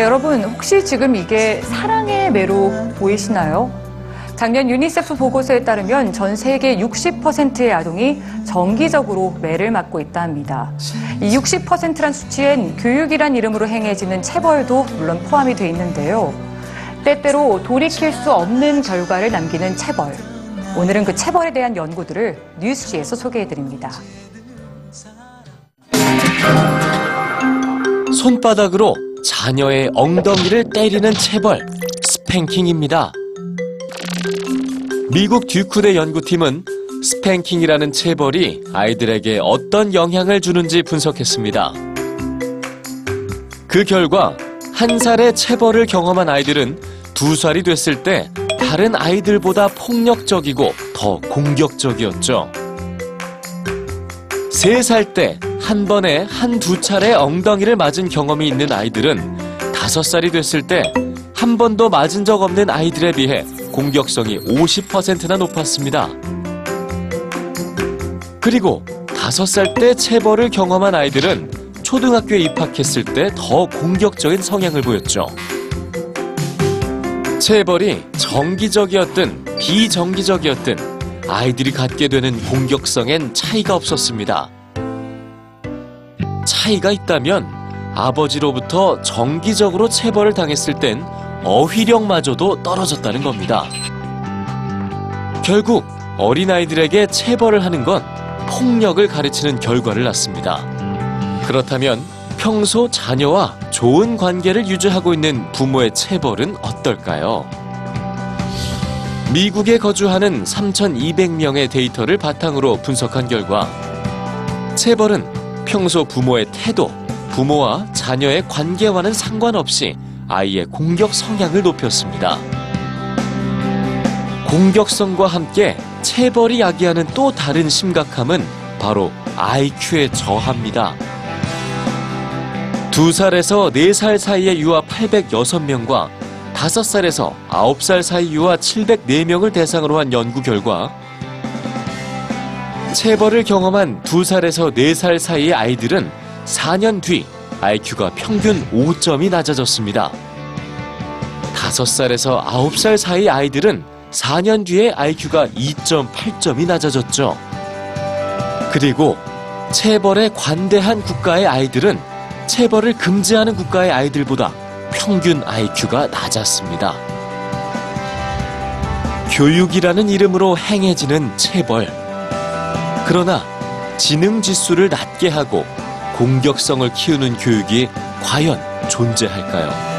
네, 여러분 혹시 지금 이게 사랑의 매로 보이시나요? 작년 유니세프 보고서에 따르면 전 세계 60%의 아동이 정기적으로 매를 맞고 있다 합니다. 이 60%란 수치엔 교육이란 이름으로 행해지는 체벌도 물론 포함이 돼 있는데요. 때때로 돌이킬 수 없는 결과를 남기는 체벌. 오늘은 그 체벌에 대한 연구들을 뉴스지에서 소개해드립니다. 손바닥으로 자녀의 엉덩이를 때리는 체벌, 스팽킹입니다. 미국 듀크대 연구팀은 스팽킹이라는 체벌이 아이들에게 어떤 영향을 주는지 분석했습니다. 그 결과 1살의 체벌을 경험한 아이들은 2살이 됐을 때 다른 아이들보다 폭력적이고 더 공격적이었죠. 3살 때 한 번에 한두 차례 엉덩이를 맞은 경험이 있는 아이들은 5살이 됐을 때 한 번도 맞은 적 없는 아이들에 비해 공격성이 50%나 높았습니다. 그리고 5살 때 체벌을 경험한 아이들은 초등학교에 입학했을 때 더 공격적인 성향을 보였죠. 체벌이 정기적이었든 비정기적이었든 아이들이 갖게 되는 공격성엔 차이가 없었습니다. 차이가 있다면 아버지로부터 정기적으로 체벌을 당했을 땐 어휘력마저도 떨어졌다는 겁니다. 결국 어린아이들에게 체벌을 하는 건 폭력을 가르치는 결과를 낳습니다. 그렇다면 평소 자녀와 좋은 관계를 유지하고 있는 부모의 체벌은 어떨까요? 미국에 거주하는 3,200명의 데이터를 바탕으로 분석한 결과 체벌은 평소 부모의 태도, 부모와 자녀의 관계와는 상관없이 아이의 공격 성향을 높였습니다. 공격성과 함께 체벌이 야기하는 또 다른 심각함은 바로 IQ의 저하입니다. 2살에서 4살 사이의 유아 806명과 5살에서 9살 사이 유아 704명을 대상으로 한 연구 결과 체벌을 경험한 2살에서 4살 사이의 아이들은 4년 뒤 IQ가 평균 5점이 낮아졌습니다. 5살에서 9살 사이 아이들은 4년 뒤에 IQ가 2.8점이 낮아졌죠. 그리고 체벌에 관대한 국가의 아이들은 체벌을 금지하는 국가의 아이들보다 평균 IQ가 낮았습니다. 교육이라는 이름으로 행해지는 체벌. 그러나 지능 지수를 낮게 하고 공격성을 키우는 교육이 과연 존재할까요?